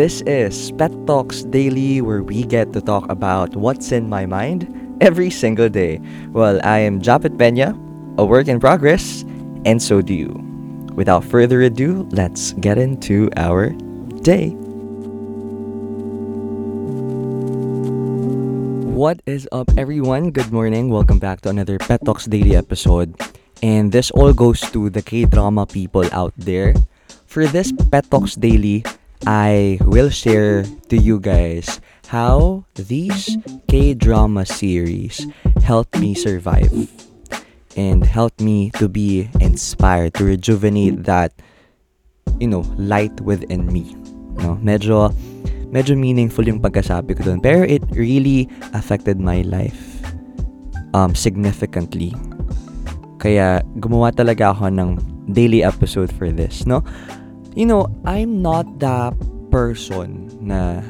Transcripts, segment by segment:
This is Pet Talks Daily, where we get to talk about what's in my mind every single day. Well, I am Japheth Pena, a work in progress, and so do you. Without further ado, let's get into our day. What is up, everyone? Good morning. Welcome back to another Pet Talks Daily episode. And this all goes to the K-drama people out there. For this Pet Talks Daily, I will share to you guys how these K-drama series helped me survive and helped me to be inspired, to rejuvenate that, light within me. No, medyo meaningful yung pagkasabi ko dun. Pero it really affected my life significantly. Kaya gumawa talaga ako ng daily episode for this, no? I'm not the person na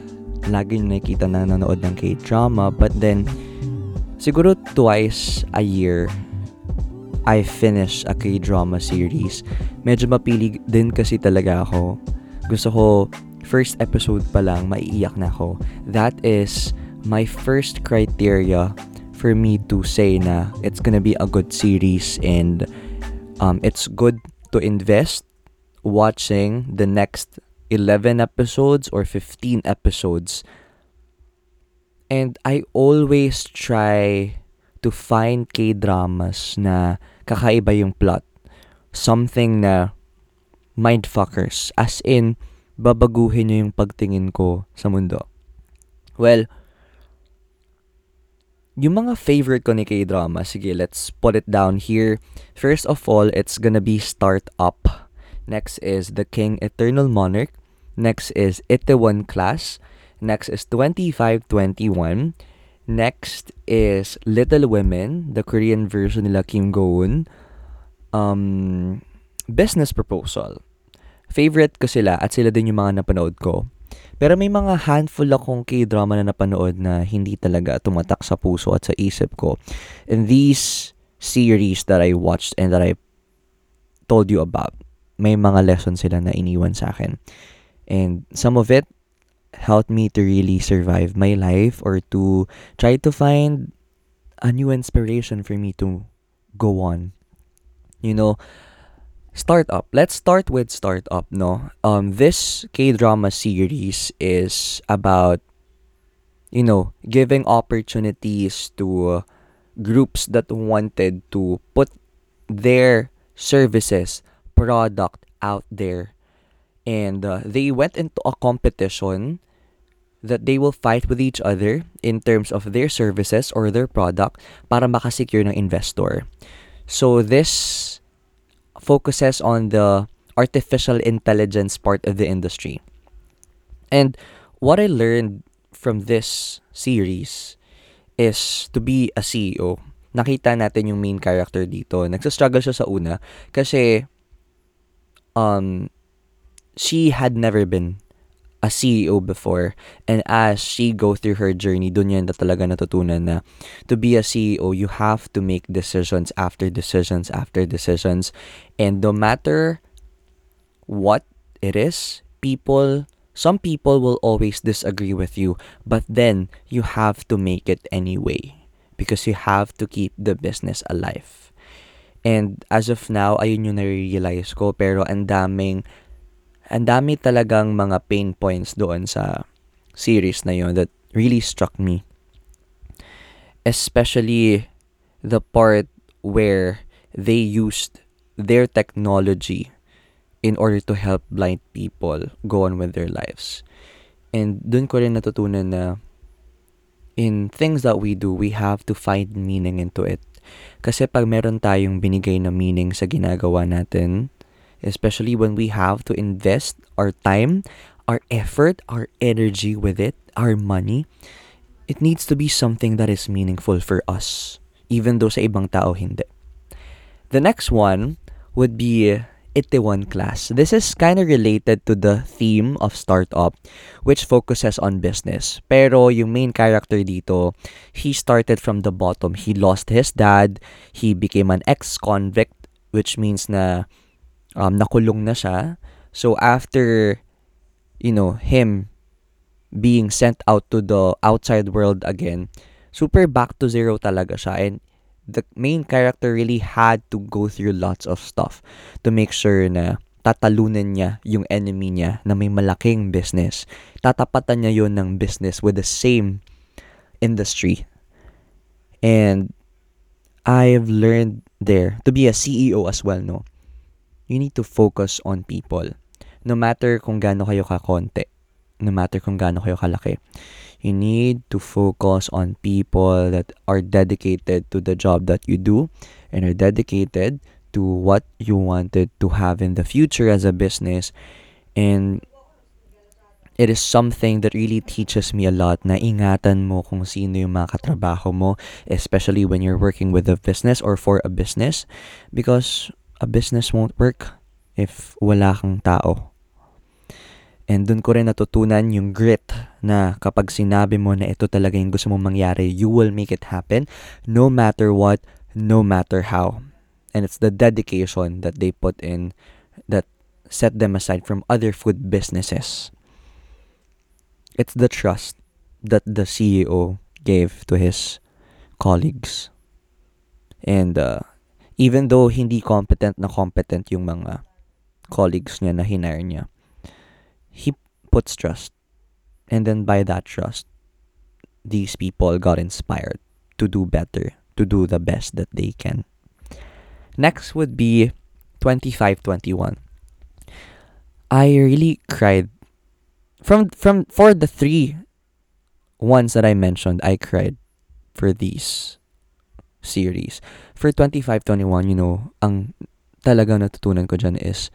laging nakikita na nanonood ng K-drama, but then siguro twice a year I finish a K-drama series. Medyo mapili din kasi talaga ako. Gusto ko first episode pa lang maiiyak na ako. That is my first criteria for me to say na it's gonna be a good series, and it's good to invest watching the next 11 episodes or 15 episodes. And I always try to find K-dramas na kakaiba yung plot. Something na mindfuckers. As in, babaguhin nyo yung pagtingin ko sa mundo. Well, yung mga favorite ko ni K-drama, sige, let's put it down here. First of all, it's gonna be Startup. Next is The King Eternal Monarch. Next is Itaewon Class. Next is 2521. Next is Little Women, the Korean version nila Kim Go Eun. Business Proposal. Favorite ko sila at sila din yung mga napanood ko. Pero may mga handful akong K-drama na napanood na hindi talaga tumatak sa puso at sa isip ko. And these series that I watched and that I told you about, may mga lessons sila na iniwan sa akin. And some of it helped me to really survive my life or to try to find a new inspiration for me to go on. Startup. Let's start with Startup, no? This K-drama series is about, giving opportunities to groups that wanted to put their services product out there, and they went into a competition that they will fight with each other in terms of their services or their product para makasecure ng investor. So this focuses on the artificial intelligence part of the industry. And what I learned from this series is to be a CEO. Nakita natin yung main character dito. Nagsastruggle siya sa una kasi she had never been a CEO before, and as she go through her journey, dun yun na talaga natutunan na to be a CEO, you have to make decisions after decisions after decisions, and no matter what it is, some people will always disagree with you, but then you have to make it anyway because you have to keep the business alive. And as of now, ayun yung nare-realize ko, pero ang dami talagang mga pain points doon sa series na yun that really struck me. Especially the part where they used their technology in order to help blind people go on with their lives. And doon ko rin natutunan na in things that we do, we have to find meaning into it. Kasi pag meron tayong binigay na meaning sa ginagawa natin, especially when we have to invest our time, our effort, our energy with it, our money, it needs to be something that is meaningful for us, even though sa ibang tao hindi. The next one would be Itaewon Class. This is kind of related to the theme of Startup, which focuses on business. Pero yung main character dito, he started from the bottom. He lost his dad. He became an ex-convict, which means na nakulong na siya. So after, him being sent out to the outside world again, super back to zero talaga siya. And the main character really had to go through lots of stuff to make sure na tatalunan niya yung enemy niya na may malaking business. Tatapatan niya yon ng business with the same industry. And I've learned there to be a CEO as well, no? You need to focus on people. No matter kung gaano kayo kakonte, no matter kung gaano kayo kalaki, you need to focus on people that are dedicated to the job that you do and are dedicated to what you wanted to have in the future as a business. And it is something that really teaches me a lot na ingatan mo kung sino yung mga katrabaho mo, especially when you're working with a business or for a business, because a business won't work if wala kang tao. And dun ko rin natutunan yung grit na kapag sinabi mo na ito talaga yung gusto mong mangyari, you will make it happen no matter what, no matter how. And it's the dedication that they put in that set them aside from other food businesses. It's the trust that the CEO gave to his colleagues. And even though hindi competent yung mga colleagues niya na hinire niya, he puts trust, and then by that trust, these people got inspired to do better, to do the best that they can. Next would be 2521. I really cried for the three ones that I mentioned. I cried for these series. For 2521, you know, ang talagang natutunan ko dyan is,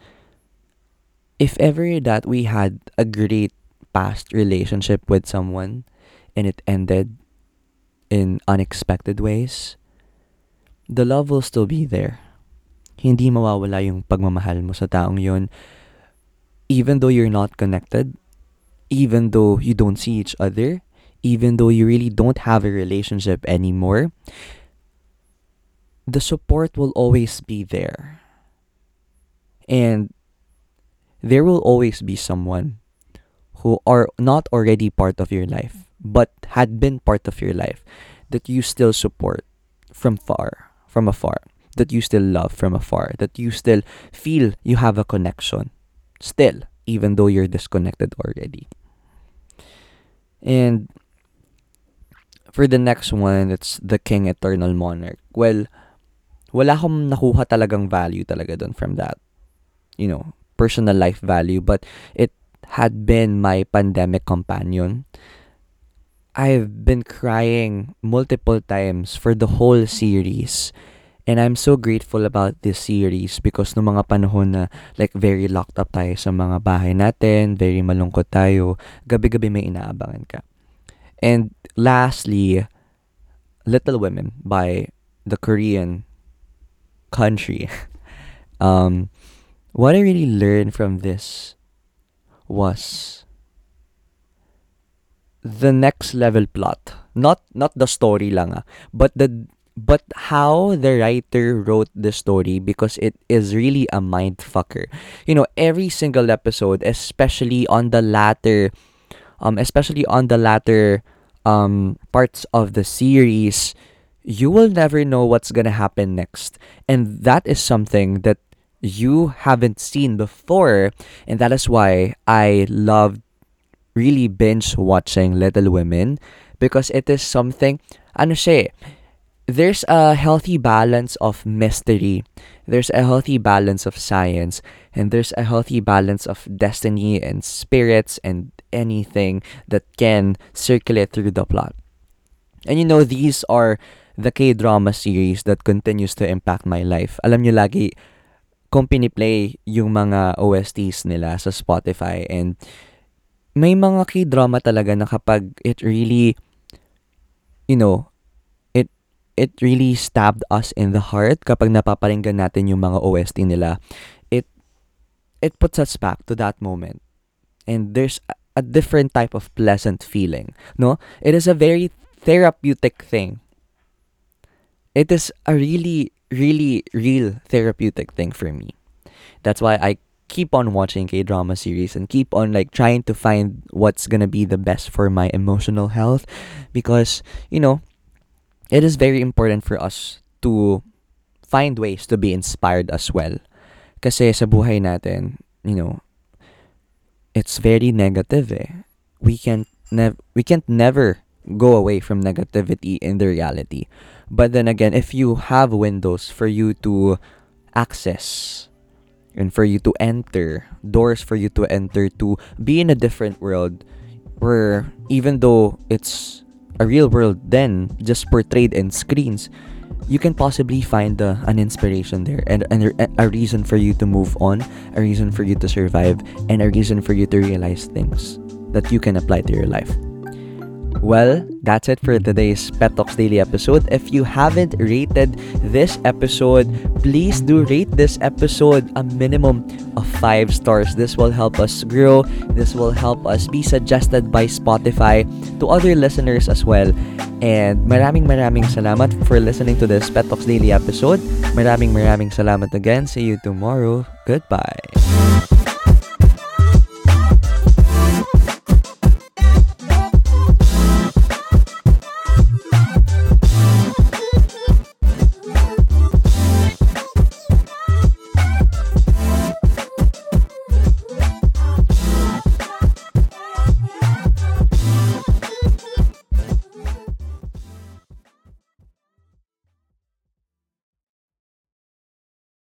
if ever that we had a great past relationship with someone and it ended in unexpected ways, the love will still be there. Hindi mawawala yung pagmamahal mo sa taong yon, even though you're not connected, even though you don't see each other, even though you really don't have a relationship anymore. The support will always be there. And there will always be someone who are not already part of your life, but had been part of your life, that you still support from afar, that you still love from afar, that you still feel you have a connection still, even though you're disconnected already. And for the next one, it's The King Eternal Monarch. Well, wala akong nakuha talagang value talaga dun from that, you know, personal life value, but it had been my pandemic companion. I've been crying multiple times for the whole series, and I'm so grateful about this series because no mga panahon na like very locked up tayo sa mga bahay natin, very malungkot tayo, gabi-gabi may inaabangan ka. And lastly, Little Women by the Korean country. What I really learned from this was the next level plot. Not the story lang, but how the writer wrote the story, because it is really a mind fucker. You know, every single episode, especially on the latter parts of the series, you will never know what's gonna happen next, and that is something that you haven't seen before, and that is why I love really binge watching Little Women, because it is something, there's a healthy balance of mystery, there's a healthy balance of science, and there's a healthy balance of destiny and spirits and anything that can circulate through the plot. And you know, these are the K-drama series that continues to impact my life. Alam niyo, lagi kung piniplay yung mga OSTs nila sa Spotify, and may mga K-drama talaga na kapag it really, you know, it really stabbed us in the heart kapag napaparinggan natin yung mga OST nila. It puts us back to that moment. And there's a different type of pleasant feeling, no? It is a very therapeutic thing. It is a really, really real therapeutic thing for me. That's why I keep on watching K-drama series and keep on like trying to find what's gonna be the best for my emotional health, because, you know, it is very important for us to find ways to be inspired as well. Kasi sa buhay natin, you know, it's very negative eh. We can't never go away from negativity in the reality. But then again, if you have windows for you to access and for you to enter, doors for you to enter to be in a different world where even though it's a real world then just portrayed in screens, you can possibly find an inspiration there and a reason for you to move on, a reason for you to survive, and a reason for you to realize things that you can apply to your life. Well, that's it for today's Pet Talks Daily episode. If you haven't rated this episode, please do rate this episode a minimum of 5 stars. This will help us grow. This will help us be suggested by Spotify to other listeners as well. And maraming salamat for listening to this Pet Talks Daily episode. Maraming salamat again. See you tomorrow. Goodbye.